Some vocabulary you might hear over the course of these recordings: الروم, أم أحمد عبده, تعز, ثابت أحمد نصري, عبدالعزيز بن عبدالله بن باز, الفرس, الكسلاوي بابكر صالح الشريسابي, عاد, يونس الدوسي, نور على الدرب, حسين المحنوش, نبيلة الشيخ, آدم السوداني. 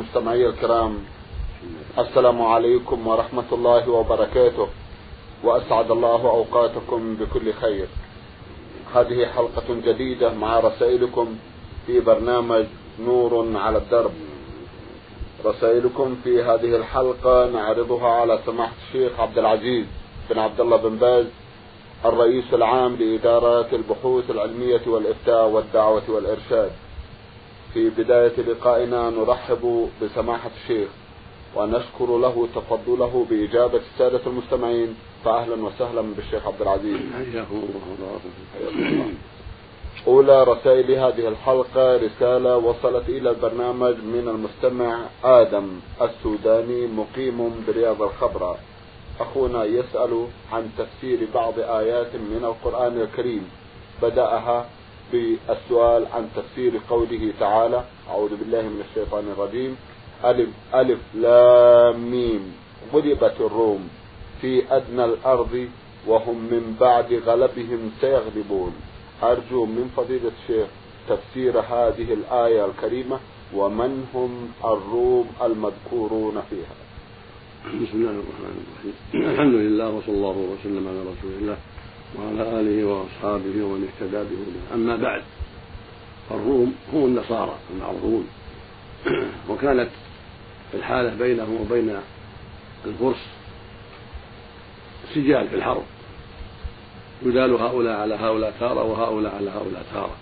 مستمعي الكرام، السلام عليكم ورحمة الله وبركاته، وأسعد الله أوقاتكم بكل خير. هذه حلقة جديدة مع رسائلكم في برنامج نور على الدرب. رسائلكم في هذه الحلقة نعرضها على سماحة الشيخ عبدالعزيز بن عبدالله بن باز، الرئيس العام لإدارات البحوث العلمية والإفتاء والدعوة والإرشاد. في بداية لقائنا نرحب بسماحة الشيخ ونشكر له تفضله بإجابة السادة المستمعين، فأهلا وسهلا بالشيخ عبد العزيز. أولى رسائل هذه الحلقة رسالة وصلت إلى البرنامج من المستمع آدم السوداني، مقيم برياض الخبراء. أخونا يسأل عن تفسير بعض آيات من القرآن الكريم، بدأها بالسؤال عن تفسير قوله تعالى: أعوذ بالله من الشيطان الرجيم، ألف لام ميم، غلبت الروم في أدنى الأرض وهم من بعد غلبهم سيغلبون. أرجو من فضيلة الشيخ تفسير هذه الآية الكريمة ومن هم الروم المذكورون فيها. بسم الله الرحمن الرحيم، الحمد لله وصلى الله وسلم على رسول الله وعلى آله وأصحابه ومن اهتدى بهداه. أما بعد، الروم هم النصارى المعروفون، وكانت الحالة بينهم وبين الفرس سجال في الحرب، يدال هؤلاء على هؤلاء تارة وهؤلاء على هؤلاء تارة.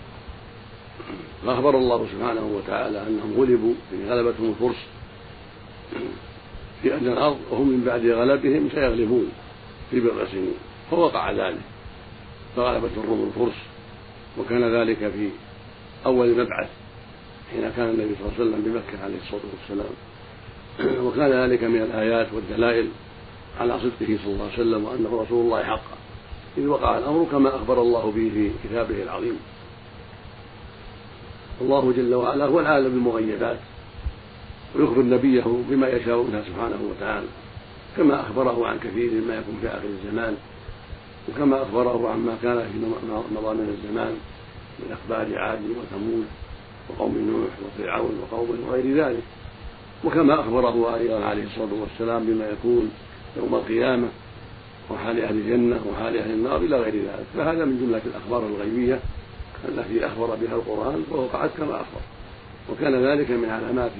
فأخبر الله سبحانه وتعالى أنهم غلبوا، يعني غلبتهم الفرس في أدنى الأرض وهم من بعد غلبهم سيغلبون في بضع سنين، فوقع ذلك، فغلبت الروم الفرس. وكان ذلك في أول مبعث حين كان النبي صلى الله عليه وسلم بمكة عليه الصلاة والسلام، وكان ذلك من الآيات والدلائل على صدقه صلى الله عليه وسلم وأنه رسول الله حقا، إذ وقع الأمر كما أخبر الله به في كتابه العظيم. الله جل وعلا هو العالم بالمغيبات، ويخبر نبيه بما يشاء منها سبحانه وتعالى، كما أخبره عن كثير ما يكون في آخر الزمان، وكما أخبره عن ما كان في مضامن الزمان من أخبار عاد وثمود وقوم نوح وفرعون وقوم وغير ذلك، وكما أخبره أيضا عليه الصلاة والسلام بما يكون يوم القيامة وحال أهل الجنة وحال أهل النار إلى غير ذلك. فهذا من جملة الأخبار الغيبية التي أخبر بها القرآن ووقعت كما أخبر، وكان ذلك من علامات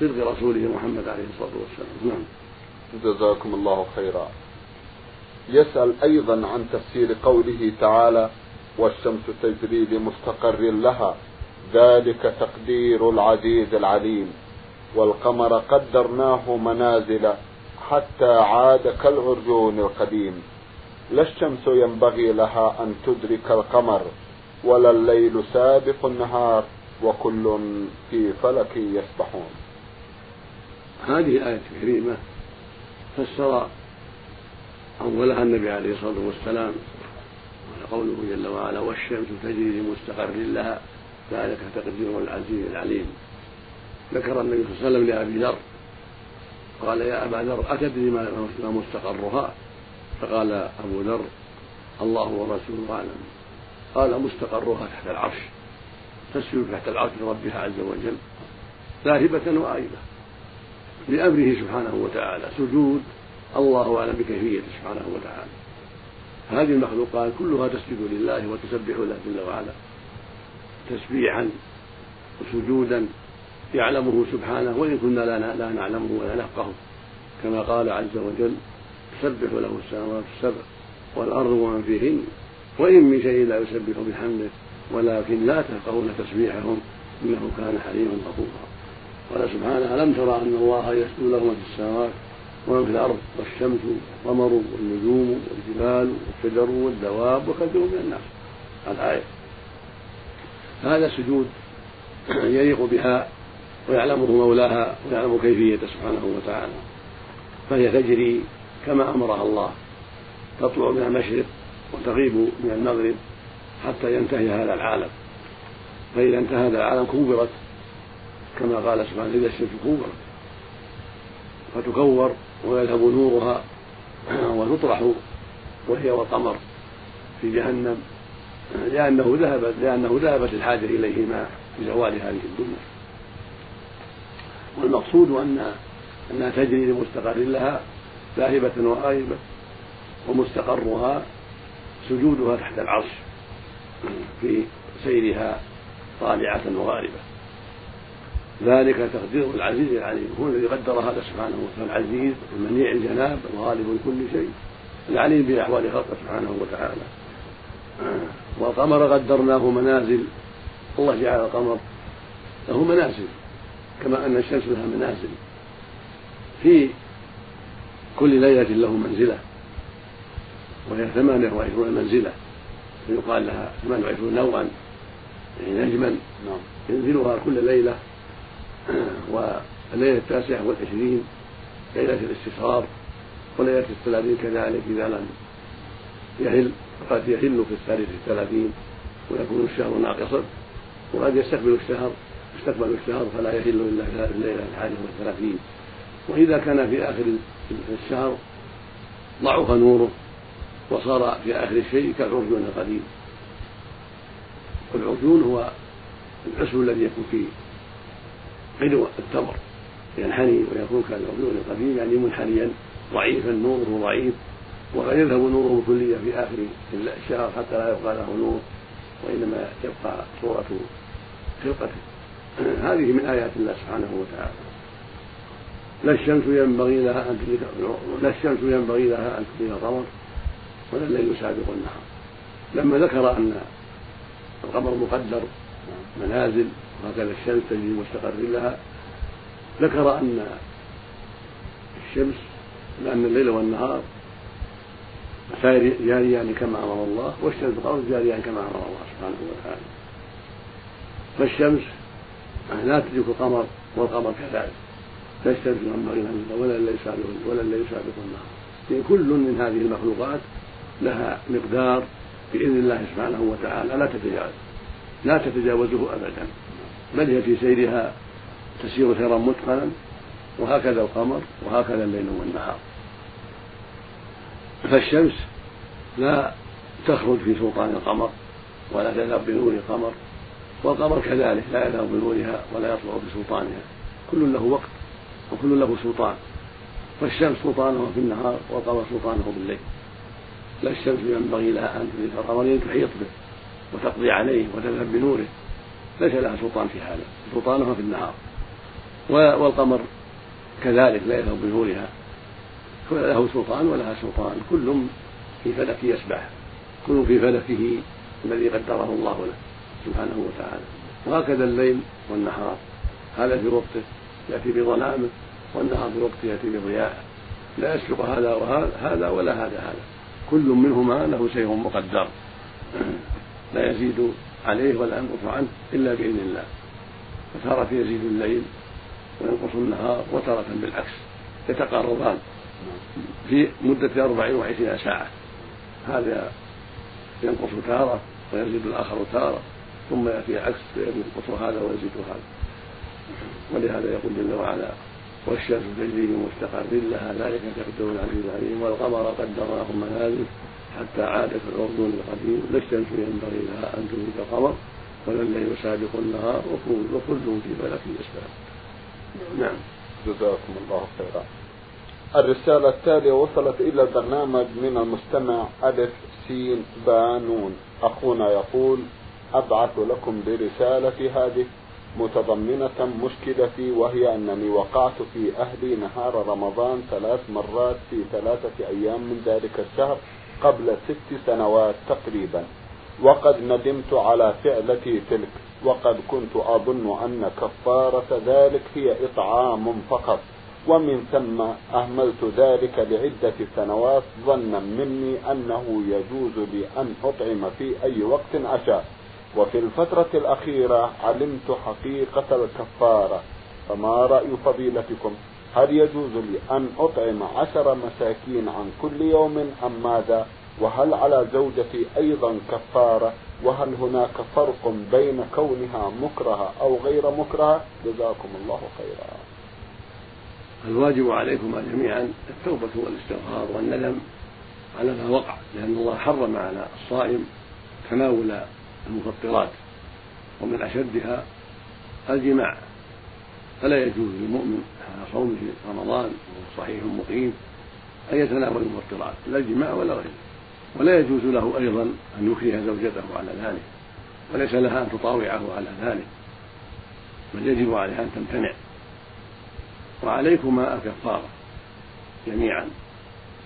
صدق رسوله محمد عليه الصلاة والسلام. نعم، جزاكم الله خيرا. يسأل أيضا عن تفسير قوله تعالى: والشمس تجري لمستقر لها ذلك تقدير العزيز العليم، والقمر قدرناه منازل حتى عاد كالعرجون القديم، لا الشمس ينبغي لها أن تدرك القمر ولا الليل سابق النهار وكل في فلك يسبحون. هذه الآية الكريمة فسر أولها النبي عليه الصلاة والسلام قوله جل وعلا: والشمس تجري لمستقر لها ذلك تقدير العزيز العليم. ذكر النبي صلى الله عليه وسلم لأبي ذر، قال: يا أبا ذر أتدري ما مستقرها؟ فقال أبو ذر: الله ورسوله أعلم. قال: مستقرها تحت العرش، تسجد تحت العرش ربها عز وجل ذاهبة وآيبة بأمره سبحانه وتعالى، سجود الله أعلم بكيفية سبحانه وتعالى. هذه المخلوقات كلها تسجد لله وتسبح له جل وعلا تسبيحا وسجودا يعلمه سبحانه وإن كنا لا نعلمه ولا نفقه، كما قال عز وجل: تسبح له السماوات السبع والأرض ومن فيهن وإن من شيء لا يسبح بحمده ولكن لا تفقهون تسبيحهم إنه كان حليما غفورا. قال سبحانه: ألم ترى أن الله يسجد له من في السماوات ومن في الأرض والشمس والقمر والنجوم والجبال والشجر والدواب وكثير من الناس. الآية هذا سجود يليق بها ويعلمه مولاها ويعلم كيفية سبحانه وتعالى، فهي تجري كما أمرها الله، تطلع من المشرق وتغيب من المغرب حتى ينتهي هذا العالم. فإذا انتهى هذا العالم كورت، كما قال سبحانه: إذا الشمس كورت، فتكور ويذهب نورها وتطرح وهي والقمر في جهنم، لأنه ذهبت الحاجة إليهما بزوال هذه الدنيا. والمقصود أنها تجري لمستقر لها ذاهبة وآيبة، ومستقرها سجودها تحت العرش في سيرها طالعة وغاربة، ذلك تقدير العزيز العليم، هو الذي قدر هذا سبحانه وتعالى، العزيز المنيع الجناب الغالب لكل شيء، العليم بأحوال خلقه سبحانه وتعالى. والقمر قدرناه منازل، الله جعل القمر له منازل كما أن الشمس لها منازل، في كل ليلة له منزلة، وهي 28 منزلة، فيقال لها 28 نوعا يعني نجما ينزلها كل ليلة، والليلة 29 ليلة الاستشهار، وليلة 30 كذلك إذا لم يهل، قد يهل في 30 ويكون الشهر ناقصا، وقد يستقبل الشهر فلا يهل إلا في الليلة 31، وإذا كان في آخر الشهر ضعف نوره وصار في آخر الشيء كالعرجون القديم. والعرجون هو العسل الذي يكون في غلو التمر ينحني ويكون كالعرجون القديم، يعني منحنيا ضعيفا نوره ضعيف، وقد يذهب نوره كليا في آخر الشهر حتى لا يبقى له نور، وإنما يبقى صورة خلقته. هذه من آيات الله سبحانه وتعالى. لا الشمس ينبغي لها أن تدرك القمر ولا الليل سابق النهار. لما ذكر أن القمر مقدر منازل وهكذا الشمس تجري مستقر لها، ذكر أن الشمس لأن الليل والنهار جاريان كما أمر الله، والشمس والقمر جاريان كما أمر الله سبحانه وتعالى. فالشمس لا تدرك القمر والقمر كذلك، لا الشمس ينبغي لها ولا الليل سابق النهار. كل من هذه المخلوقات لها مقدار بإذن الله سبحانه وتعالى، لا تتجاوزه أبدا، بل هي في سيرها تسير سيرا متقنا، وهكذا القمر وهكذا الليل والنهار. فالشمس لا تخرج في سلطان القمر ولا تذهب بنور القمر، والقمر كذلك لا يذهب بنورها ولا يطلع بسلطانها، كل له وقت وكل له سلطان. فالشمس سلطانه في النهار والقمر سلطانه بالليل. لا الشمس ينبغي لها أن تدرك القمر لأن تحيط به وتقضي عليه وتذهب بنوره، ليس لها سلطان في حاله، سلطانها في النهار. والقمر كذلك لا يذهب بنورها، له سلطان ولها سلطان، كل في فلك يسبح، كل في فلكه الذي قدره الله له سبحانه وتعالى. وهكذا الليل والنهار، هذا في وقته يأتي بظلامه، والنهار في وقته يأتي بضياءه، لا يسبق هذا وهذا ولا هذا، كل منهما له شيء مقدر لا يزيد عليه ولا ينقص عنه إلا بإذن الله. فتارة يزيد الليل وينقص النهار، وتارة بالعكس، يتقاربان في مدة 24 ساعة، هذا ينقص تارة ويزيد الآخر تارة، ثم يأتي عكس ينقص هذا ويزيد هذا. ولهذا يقول جل وعلا: والشمس تجري مستقر لها ذلك تقدير العزيز العليم، والقمر قدرناه منازل حتى عاد كالعرجون القديم، لا الشمس ينبغي لها أن تدرك القمر ولا الليل سابق النهار، وكلهم في فلك يسبحون. نعم، جزاكم الله خيرا. الرسالة التالية وصلت إلى البرنامج من المستمع ألف سين باء نون، أخونا يقول: أبعث لكم برسالتي هذه متضمنة مشكلتي، وهي أنني وقعت في أهلي نهار رمضان 3 مرات في 3 أيام من ذلك الشهر قبل 6 سنوات تقريبا، وقد ندمت على فعلتي تلك، وقد كنت أظن أن كفارة ذلك هي إطعام فقط، ومن ثم أهملت ذلك لعدة سنوات ظنا مني أنه يجوز لي أن أطعم في أي وقت أشاء، وفي الفترة الأخيرة علمت حقيقة الكفارة. فما رأي فضيلتكم؟ هل يجوز لي أن أطعم 10 مساكين عن كل يوم أم ماذا؟ وهل على زوجتي أيضا كفارة؟ وهل هناك فرق بين كونها مكرهة أو غير مكرهة؟ جزاكم الله خيرا. الواجب عليكم جميعا التوبة والاستغفار والندم على ما وقع، لأن الله حرم على الصائم تناول المفطرات، ومن أشدها الجماع، فلا يجوز للمؤمن على صومه في رمضان صحيح مقيم أن يتناول المفطرات لا الجماع ولا غيره، ولا يجوز له أيضا أن يكره زوجته على ذلك، وليس لها أن تطاوعه على ذلك، بل يجب عليها أن تمتنع. وعليكما الكفارة جميعا،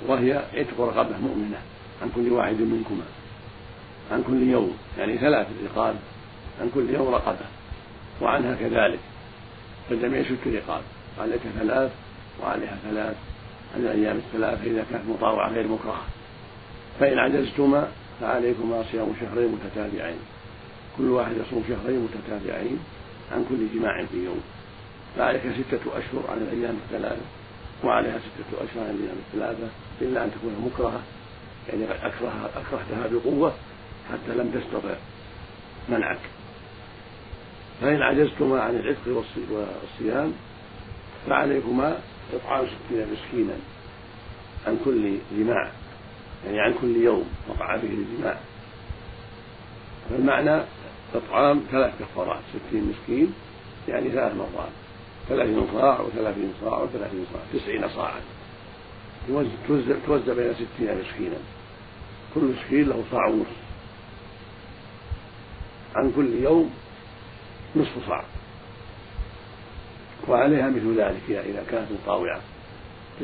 وهي عتق رقبة مؤمنة عن كل واحد منكما عن كل يوم، يعني 3 رقاب عن كل يوم رقبة، وعنها كذلك، فالجميع 6 رقاب، عليك 3 وعليها 3 عن الأيام 3 إذا كانت مطاوعة غير مكرهة. فإن عجزتما فعليكما صيام 2 شهرين متتابعين، كل واحد يصوم 2 شهرين متتابعين عن كل جماع في يوم، فعليك 6 أشهر عن الأيام 3 وعليها 6 أشهر عن الأيام 3، إلا أن تكون مكرهة، يعني أكرهتها بقوة حتى لم تستطع منعك. فإن عجزتما عن العتق والصيام فعليكما إطعام 60 مسكينا عن كل جماع، يعني عن كل يوم وقع فيه الجماع، فالمعنى إطعام 3 كفارات 60 مسكين، يعني 3 مرات، 30 صاع و30 صاع و30 صاع، 90 صاعا توزع بين 60 مسكينا، كل مسكين له صاع ونصف، عن كل يوم نصف صاع، وعليها مثل ذلك إذا كانت مطاوعة،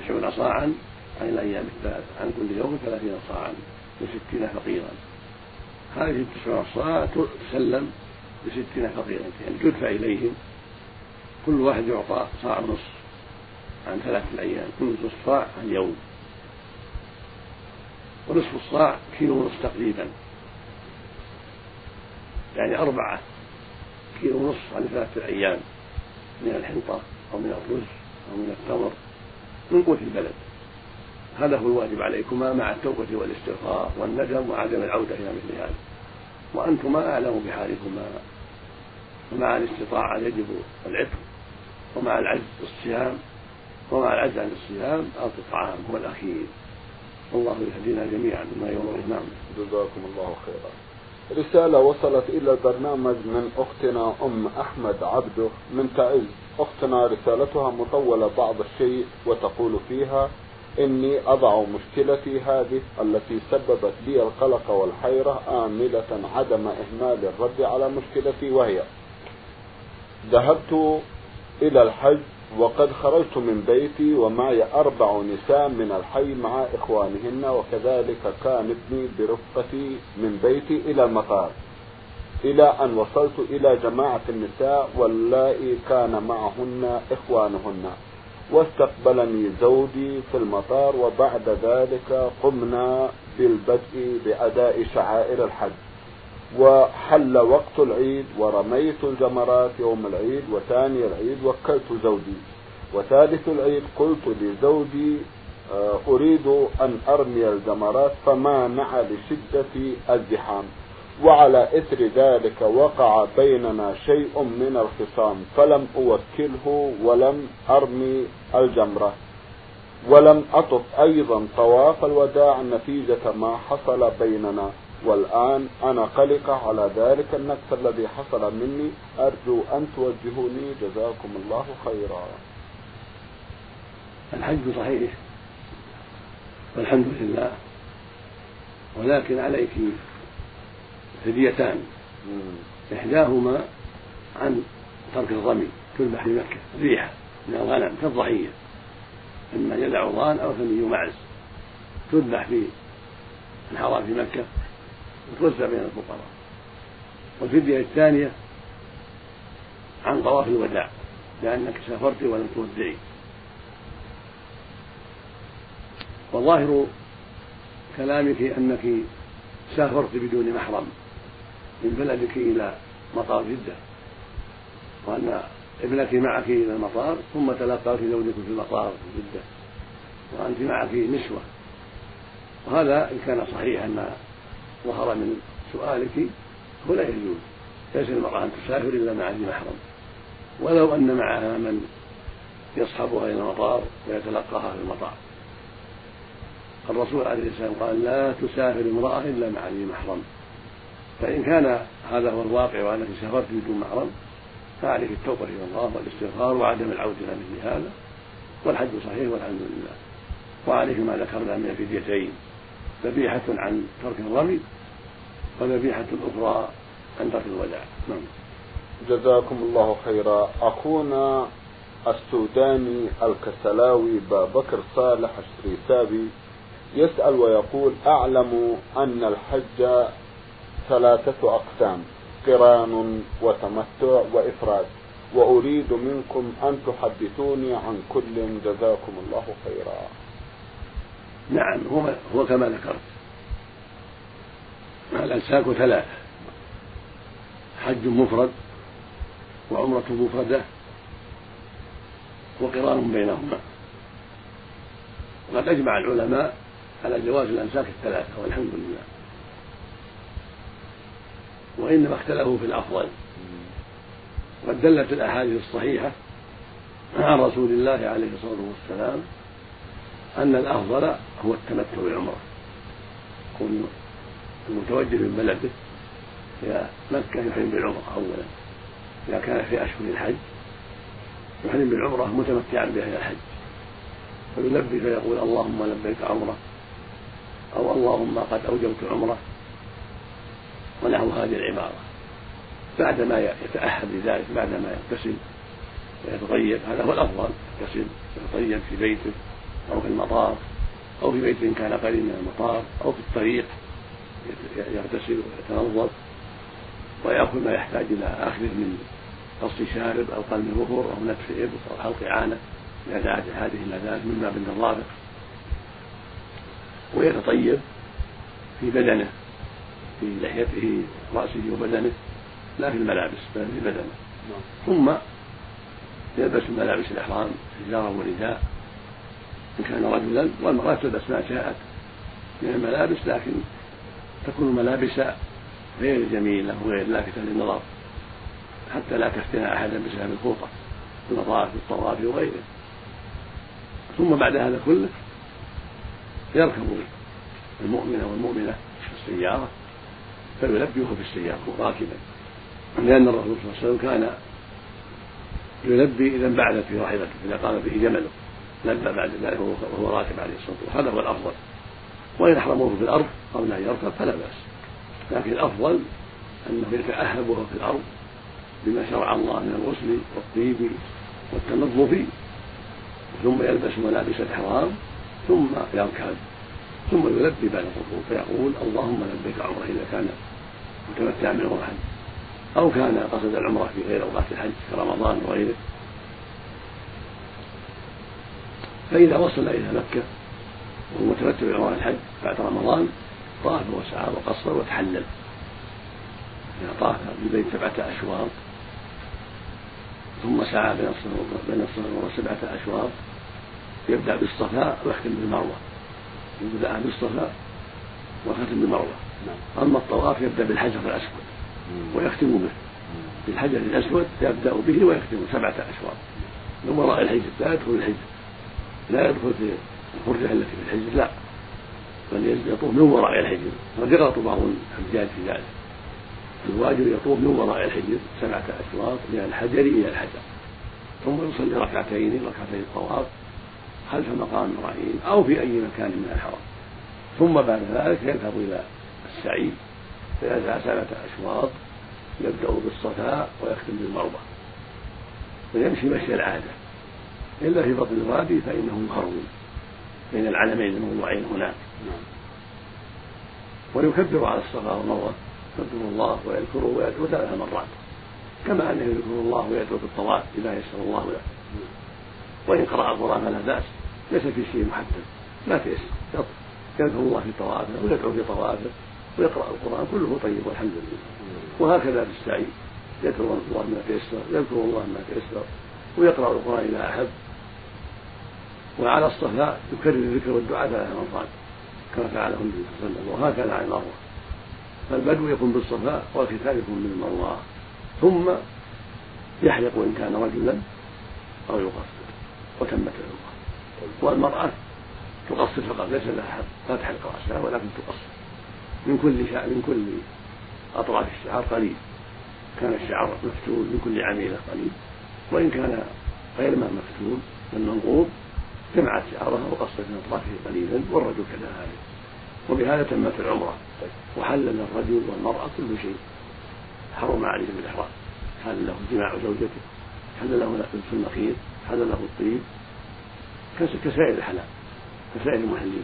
90 صاعا عن الأيام 3 عن كل يوم، 30 صاعا و60 فقيرا. هذه 90 صاع تسلم ب60 فقيرا، يعني تدفع إليهم، كل واحد يعطى صاع ونصف عن 3 أيام، كل نصف صاع عن يوم، ونصف الصاع كيلو ونصف تقريبا، يعني 4 كيلو ونصف عن 3 أيام من الحنطة أو من الرز أو من التمر من قوت البلد. هذا هو الواجب عليكما مع التوبة والاستغفار والندم وعدم العودة إلى مثل هذا، وأنتما أعلم بحالكما. ومع الاستطاعة يجب العتق، ومع العجز الصيام، ومع العجز عن الصيام الطعام هو الأخير. والله يهدينا جميعا بما يرضي. نعم، جزاكم الله خيرا. رسالة وصلت إلى البرنامج من أختنا أم أحمد عبده من تعز. أختنا رسالتها مطولة بعض الشيء، وتقول فيها: إني أضع مشكلتي هذه التي سببت لي القلق والحيرة آملة عدم إهمال الرد على مشكلتي، وهي: ذهبت إلى الحج وقد خرجت من بيتي ومعي 4 نساء من الحي مع إخوانهن، وكذلك كان ابني برفقتي من بيتي إلى المطار، إلى أن وصلت إلى جماعة النساء واللائي كان معهن إخوانهن، واستقبلني زوجي في المطار، وبعد ذلك قمنا بالبدء بأداء شعائر الحج، وحل وقت العيد ورميت الجمرات يوم العيد، وثاني العيد وكلت زوجي، وثالث العيد قلت لزوجي أريد أن أرمي الجمرات، فمانع لشدة الزحام، وعلى إثر ذلك وقع بيننا شيء من الخصام، فلم أوكله ولم أرمي الجمرة، ولم أطف أيضا طواف الوداع نتيجة ما حصل بيننا، والآن أنا قلقة على ذلك النقص الذي حصل مني، أرجو أن توجهوني جزاكم الله خيرا. الحج صحيح والحمد لله، ولكن عليك هديتان، إحداهما عن ترك الرمي، تذبح في مكة ذبيحة من الغنم كالضحية، إما جلع عضان أو ثمي معز، تذبح في الحرام في مكة وتوزع بين الفقراء. والفدية الثانية عن طواف الوداع، لأنك سافرت ولم تودعي. وظاهر كلامك أنك سافرت بدون محرم من بلدك إلى مطار جدة، وأن ابنك معك إلى المطار، ثم تلقى في زوجك في المطار في جدة وأنت معك نسوة. وهذا إن كان صحيحا ما ظهر من سؤالك هو لا يجوز، ليس المرأة أن تسافر إلا مع ذي محرم، ولو أن معها من يصحبها إلى المطار ويتلقاها في المطار. الرسول عليه الصلاة والسلام قال: لا تسافر امرأة إلا مع ذي محرم. فإن كان هذا هو الواقع وأنك سافرت بدون محرم فعليه التوبة إلى الله والاستغفار وعدم العودة إلى مثل هذا، والحج صحيح والحمد لله. وعليه ما ذكرنا من الفديتين، ذبيحة عن ترك الرمي وذبيحة أخرى عن ترك الوداع. نعم. جزاكم الله خيرا. أخونا السوداني الكسلاوي بابكر صالح الشريسابي يسأل ويقول: أعلم أن الحج ثلاثة أقسام، قران وتمتع وإفراد، وأريد منكم أن تحدثوني عن كل، جزاكم الله خيرا. نعم، هو كما ذكرت الأنساك ثلاثة: حج مفرد وعمرة مفردة وقران بينهما. وقد أجمع العلماء على جواز الأنساك الثلاثة والحمد لله، وإنما اختلفوا في الأفضل. قد دلت الأحاديث الصحيحة عن رسول الله عليه الصلاة والسلام أن الأفضل هو التمتع بالعمرة، يكون المتوجه من بلده إلى مكة يحرم بالعمرة أولا، إذا كان في أشهر الحج يحرم بالعمرة متمتعا بها إلى الحج، فيلبي فيقول: اللهم لبيك عمرة، أو اللهم قد أوجبت عمرة، ونحو هذه العبارة، بعدما يتأهب لذلك، بعدما يغتسل ويتطيب. هذا هو الأفضل، يغتسل ويتطيب في بيته أو في المطار، أو في بيت إن كان قريب من المطار، أو في الطريق يغتسل ويتنظف ويأخذ ما يحتاج إلى أخذه من قص شارب أو قلم ظهر أو نتف إبط أو حلق عانة لذات هذه اللذات مما بين الرابط، ويتطيب في بدنه، في لحيته رأسه وبدنه، لا في الملابس بل في بدنه. ثم يلبس ملابس الإحرام، حجارة ورداء إن كان رجلا، والمرأة تلبس ما شاءت من الملابس، لكن تكون ملابس غير جميلة وغير لافتة للنظر حتى لا تفتن أحدا بسبب الخوطة بالمطاف والطواف وغيره. ثم بعد هذا كله يركب والمؤمنة السيارة، فيلبيه في السيارة راكبا، لأن الرسول صلى الله عليه وسلم كان يلبي إذا بعد في راحلته، إذا قام به جمله لبى بعد ذلك وهو راكب عليه الصلاة والسلام. هذا هو الأفضل، وإن أحرموه في الأرض قبل أن يركب فلا بأس، لكن الأفضل أنه يتأهب وهو في الأرض بما شرع الله من الغسل والطيب والتنظف، ثم يلبس ملابس الإحرام، ثم يركب، ثم يلبي بعد الركوع فيقول: اللهم لبيك عمره، إذا كان متمتعا بالعمرة الحج، أو كان قصد العمرة في غير أوقات الحج كرمضان وغيره. فإذا وصل إلى مكة وهو متمتع بعمرة الحج بعد رمضان طاف وسعى وقصر وتحلل، إذا طاف بين 7 أشواط ثم سعى بين الصفا 7 أشواط، يبدأ بالصفا ويختم بالمروة، يبدأ بالصفا وختم بالمروة. أما الطواف يبدأ بالحجر الأسود ويختم به، بالحجر الأسود يبدأ به ويختم 7 أشواط، من وراء الحجر، لا يدخل الحجر، لا يدخل في الخرجة التي في الحجر، لا، بل يطوف من وراء الحجر، قد يغلط بعض الحجاج في ذلك. الواجب يطوف من وراء الحجر 7 أشواط من الحجر إلى الحجر، ثم يصلي ركعتين الطواف خلف مقام إبراهيم أو في أي مكان من الحرم، ثم بعد ذلك يذهب إلى السعي فيسعى 7 أشواط، يبدأ بالصفا ويختم بالمروة، ويمشي مشي العادة، إلا في بطن الوادي فإنه مخرج بين العلمين الموضوعين هناك، ويكبر على الصفا والمروة، يذكر الله ويذكره ويدعو 3 مرات، كما أنه يذكر الله ويدعو بالطواف إذا يسر الله له، وإن قرأ القرآن فلا بأس، ليس في شيء محدد، ما في اسم، يذكر الله في طوافه ويدعو في طوافه ويقرأ القرآن، كله طيب والحمد لله. وهكذا في السعي يذكر الله ما تيسر، يذكر الله ما تيسر، ويقرأ القرآن إذا أحب. وعلى الصفا يكرر الذكر والدعاء 3 مرات كما فعله النبي صلى الله عليه وسلم، وهكذا عن المروة، فالبدو يكون بالصفا والختام يكون بالمروة، ثم يحلق إن كان رجلا أو يقصر، وتمت العمرة. والمرأة تقصر فقط، ليس لها حد، لا تحلق رأسها ولكن تقصر من كل أطراف الشعر قليل، كان الشعر مفتول من كل عميلة قليل، وإن كان غير ما مفتول والمنغوض جمعت شعرها وقصت من أطرافه قليلا، والرجل كذلك. وبهذا تمت العمرة، وحلل الرجل والمرأة كل شيء حرم عليهم الإحرام، حل له جماع زوجته، حل له لبس النخيل، حل له الطيب كسائر الحلال كسائر المحلين.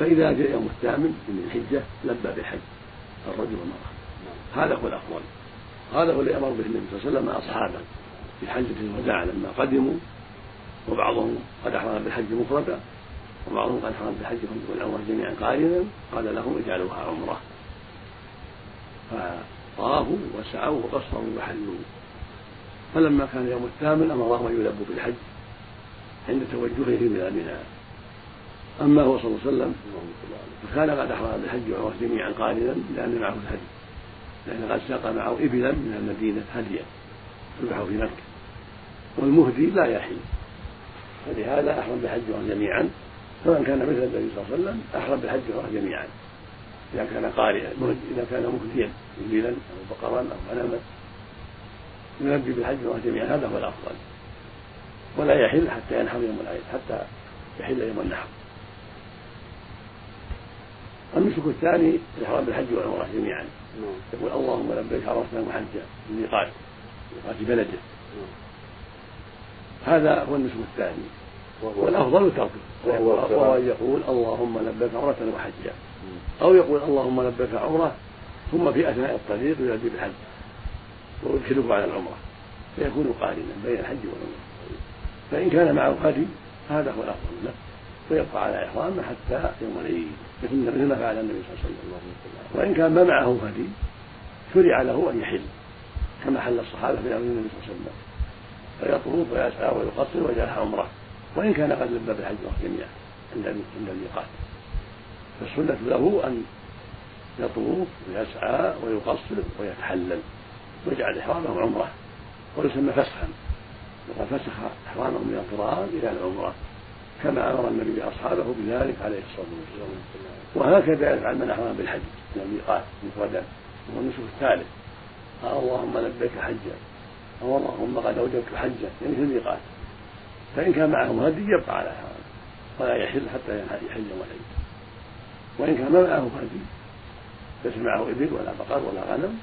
فإذا جاء يوم الثامن من الحجة لبى بالحج الرجل والمرأة. هذا هو الأفضل، هذا هو اللي أمر به النبي صلى الله عليه وسلم مع أصحابه في حجة الوداع لما قدموا، وبعضهم قد أحرم بالحج مفردا وبعضهم قد أحرم بالحج والعمرة جميعا قارنا، قال لهم اجعلوها عمرة، فطافوا وسعوا وقصروا وحلوا. فلما كان يوم الثامن أمرهم أن يلبوا بالحج عند توجهه إلى منى. أما هو صلى الله عليه وسلم فكان قد أحرم بالحج والعمرة جميعا قارنا لأن معه الهدي، لأن قد ساق معه إبلا من المدينة هديا ذبحه في مكة، والمهدي لا يحل، فلهذا أحرم بالحج والعمرة جميعا. فمن كان مثل النبي صلى الله عليه وسلم أحرم بالحج والعمرة جميعا إذا كان قارئا، إذا كان مهديا إبلا أو بقرا أو غنما يلبي بالحج والعمرة جميعا، هذا هو الأفضل. ولا يحل حتى ينحر يوم العيد، حتى يحل يوم النحر. المشرك الثاني الإحرام بالحج والعمرة جميعا، يقول اللهم لبيك عرفنا وحجا من ميقات بلده، هذا هو النسك الثاني. والأفضل تركه، وهو يقول اللهم لبيك عمرة وحجا، أو يقول اللهم لبيك عمرة ثم في أثناء الطريق يلبي بالحج ويدخله على العمرة، فيكون قارنا بين الحج والعمرة. فإن كان معه هدي هذا هو الأفضل له، ويبقى على إحرامه حتى يوم العيد مثل ما فعل النبي صلى الله عليه وسلم. وإن كان ما معه هدي شرع له أن يحل كما حل الصحابة في أمر النبي صلى الله عليه وسلم، فيطوف ويسعى ويقصر ويجعلها عمره، وإن كان قد لبى بالحج جميعا عند الميقات. فالسنة له أن يطوف ويسعى ويقصر ويتحلل ويجعل إحرامه عمره، ويسمى فسخا، فسخ إحرامه من القران إلى العمره كما أمر النبي أصحابه بذلك عليه الصلاة والسلام. وهكذا يفعل من أحرم بالحج من الميقات مفردا، وهو النسك الثالث، اللهم لبيك حجا أو اللهم قد أوجبت حجا، يعني في الميقات. فإن كان معهم هدي يبقى على هذا ولا يحل حتى يحل يوم العيد، وإن كان ما معهم هدي ليس معه إبل ولا بقر ولا غنم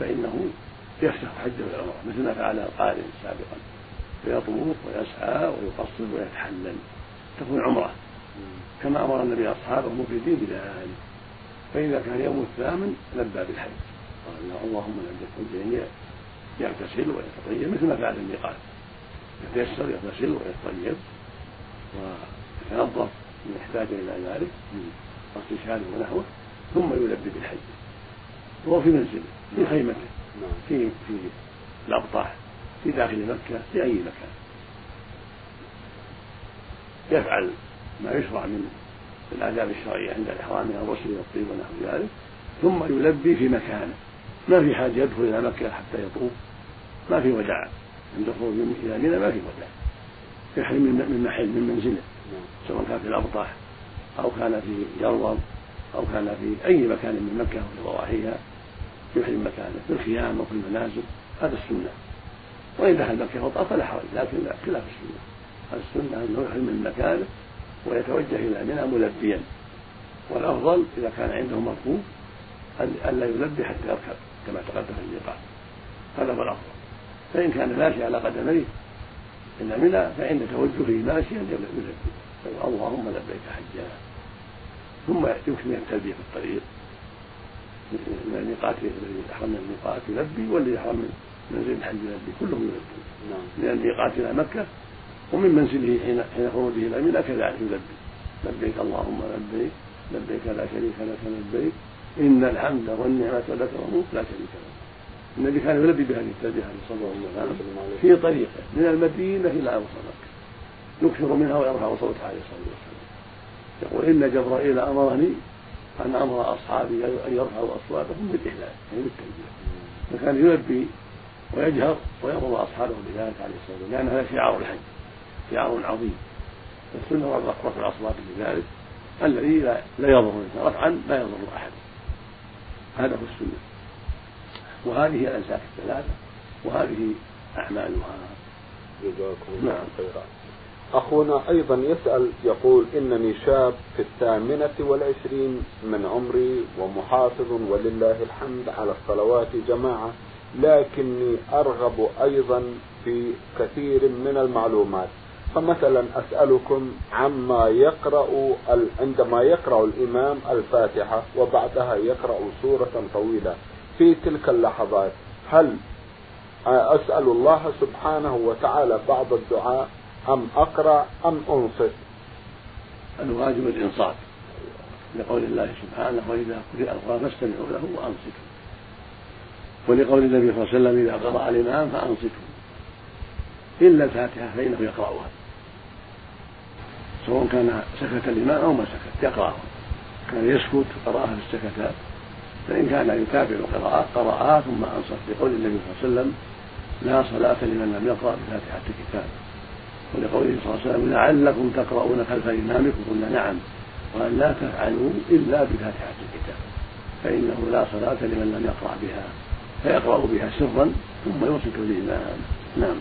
فإنه يفسخ حجه العمرة مثل ما فعل القارن سابقا، فيطوف ويسعى ويقصر ويتحلل تكون عمره كما أمر النبي أصحابه مفردين بذلك. فإذا كان يوم الثامن لبى بالحج، قال اللهم لبيك الجميع، يغتسل ويتطيب مثل ما فعل الميقات، يتيسر يغتسل ويتطيب ويتنظف من يحتاج إلى ذلك من اغتساله ونحوه، ثم يلبي بالحج وهو في منزله في خيمته في الأبطاح في داخل مكة في أي مكان. يفعل ما يشرع من الآداب الشرعية عند الإحرام من الغسل والطيب ونحو ذلك، ثم يلبي في مكانه، ما في حاجة يدخل إلى مكة حتى يطوف، ما في وداع عند الخروج إلى منى، ما في وداع، يحرم من محل من منزله سواء كان في الأبطاح أو كان في جروب أو كان في أي مكان من مكة وضواحيها، يحرم مكانه في الخيام وفي المنازل، هذا السنة. وإن دخل مكة وطاف فلا حرج، لكن خلاف السنة. السنة أنه يحرم من مكانه ويتوجه إلى منى ملبيا، والأفضل إذا كان عنده مركوب ألا يلبي حتى يركب كما تقدم في الميقات، هذا هو الأفضل. فإن كان ماشي على قدميه إلى منى فعند توجهه ماشيا يلبي، اللهم لبيك حجا، ثم يكمل التلبية في الطريق من الميقات، الذي يحرم من الميقات يلبي، والذي يحرم من منزل الحج يلبي، كلهم يلبي من الميقات إلى مكة، ومن منزله حين خروجه إلى منى كذلك يلبي، لبيك اللهم لبيك، لبيك لا شريك لك لبيك، إن الحمد والنعمة لك والملك لا شريك لك. النبي كان يلبي بهذه التلبية صلى الله عليه وسلم في طريقه من المدينة إلى أوصى مكة، يكثر منها ويرفع صوته عليه الصلاة والسلام، يقول إن جبرائيل أمرني أن أمر أصحابي أن يرفعوا أصواتهم بالإحلال يعني بالتلبية، فكان يلبي ويجهر ويأمر أصحابه بذلك عليه الصلاة والسلام، لأن هذا شعار الحج شعار عظيم. السنة رفع الأصوات بذلك الذي لا يضر رفعا لا يضر أحد، هذا هو السنة. وهذه الأنساك الثلاثة وهذه أعمالها. نعم. أخونا أيضا يسأل يقول إنني شاب في 28 من عمري ومحافظ ولله الحمد على الصلوات جماعة، لكني أرغب أيضا في كثير من المعلومات، فمثلا أسألكم عما يقرأ عندما يقرأ الإمام الفاتحة وبعدها يقرأ سورة طويلة في تلك اللحظات، هل أسأل الله سبحانه وتعالى بعض الدعاء أم أقرأ أم أنصت؟ الواجب الإنصات لقول الله سبحانه وإذا قرئ القرآن فاستمعوا له وأنصتوا، ولقول النبي صلى الله عليه وسلم إذا قرأ الإمام فأنصتوا، إلا الفاتحة فإنه يقرأها سواء كان سكت الإمام أو ما سكت يقرأها، كان يسكت قرأها في السكتات، فإن كان يتابع القراءات قرأها ثم أنصت، لقول النبي صلى الله عليه وسلم لا صلاة لمن لم يقرأ بفاتحة الكتاب، ولقوله صلى الله عليه وسلم لعلكم تقرؤون خلف إمامكم قلنا نعم، وأن لا تفعلوا إلا بفاتحة الكتاب فإنه لا صلاة لمن لم يقرأ بها، فيقرأ بها سرا ثم ينصت للإمام. نعم.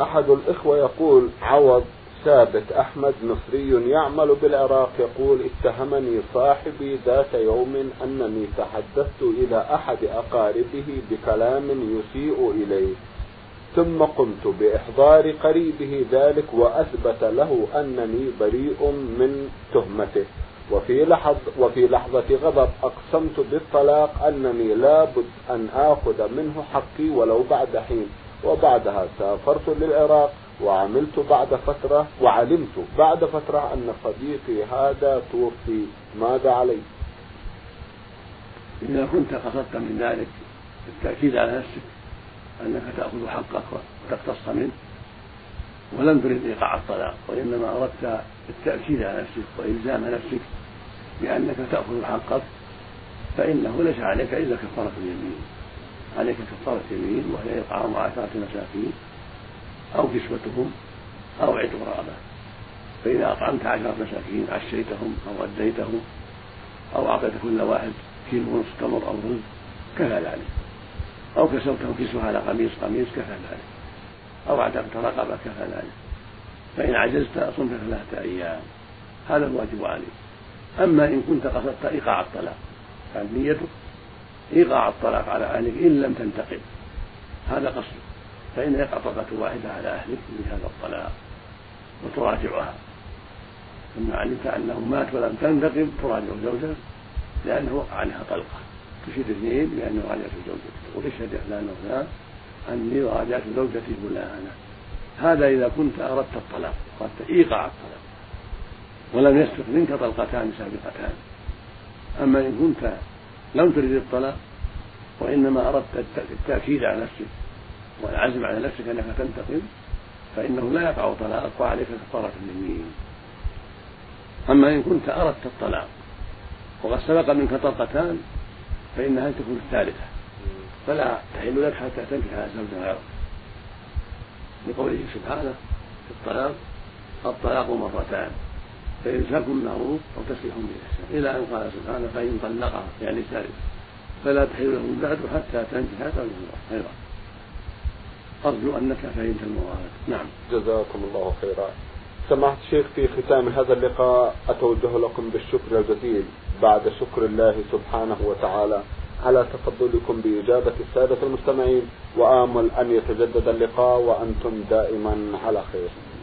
أحد الإخوة يقول عوض ثابت أحمد نصري يعمل بالعراق يقول اتهمني صاحبي ذات يوم أنني تحدثت إلى أحد أقاربه بكلام يسيء إليه، ثم قمت بإحضار قريبه ذلك وأثبت له أنني بريء من تهمته، وفي لحظة غضب أقسمت بالطلاق أنني لابد أن آخذ منه حقي ولو بعد حين، وبعدها سافرت للعراق وعلمت بعد فترة أن صديقي هذا توفي، ماذا علي؟ إذا كنت قصدت من ذلك التأكيد على نفسك أنك تأخذ حقك وتقتص منه ولم ترد إيقاع الطلاق، وإنما أردت التأكيد على نفسك وإلزام نفسك بأنك تأخذ حقك، فإنه ليس عليك إلا كفارة اليمين، عليك كفارة اليمين وهي إطعام 10 مساكين أو كسوتهم أو عتق رقبة، فإذا أطعمت 10 مساكين عشيتهم أو رديتهم أو أعطيت كل واحد كيلو ونصف تمر أو رز كفى ذلك، أو كسوتهم كسوة على قميص كفى ذلك، أو عتقت رقبة كفى ذلك، فإن عجزت صمت 3 أيام، هذا الواجب عليك. أما إن كنت قصدت إيقاع الطلاق فنيتك إيقاع الطلاق على أهلك إن لم تنتقم، هذا قصد، فإن يقع طلقة واحدة على أهلك بهذا الطلاق وتراجعها، ثم علمت أنه مات ولم تنتقم تراجع زوجها لأنه وقع عليها طلقة، تشهد 2 لأنه راجعت زوجتي، وتشهد إعلانها أني راجعت زوجتي فلانة، هذا إذا كنت أردت الطلاق أردت إيقاع الطلاق ولم يسبق منك طلقتان سابقتان. أما إن كنت لم تريد الطلاق وإنما أردت التأكيد على نفسك والعزم على نفسك أنك تنتقم فإنه لا يقع طلاق وعليك كفارة اليمين. أما إن كنت أردت الطلاق وقد سبق منك طلقتان فإنها تكون 3th فلا تحل لك حتى تنكح على زوج غيرك، لقوله سبحانه في الطلاق 2 فإمساك بالمعروف أو تسريح بإحسان، إلى أن قال سبحانه فإن طلقها يعني 3 فلا تحل له بعد حتى تنكح على زوج غيرك. أرجو أنك فهمت الموارد. نعم. جزاكم الله خيرا. سمعت شيخ في ختام هذا اللقاء أتوجه لكم بالشكر الجزيل بعد شكر الله سبحانه وتعالى على تفضلكم بإجابة السادة المستمعين، وآمل أن يتجدد اللقاء وأنتم دائما على خير.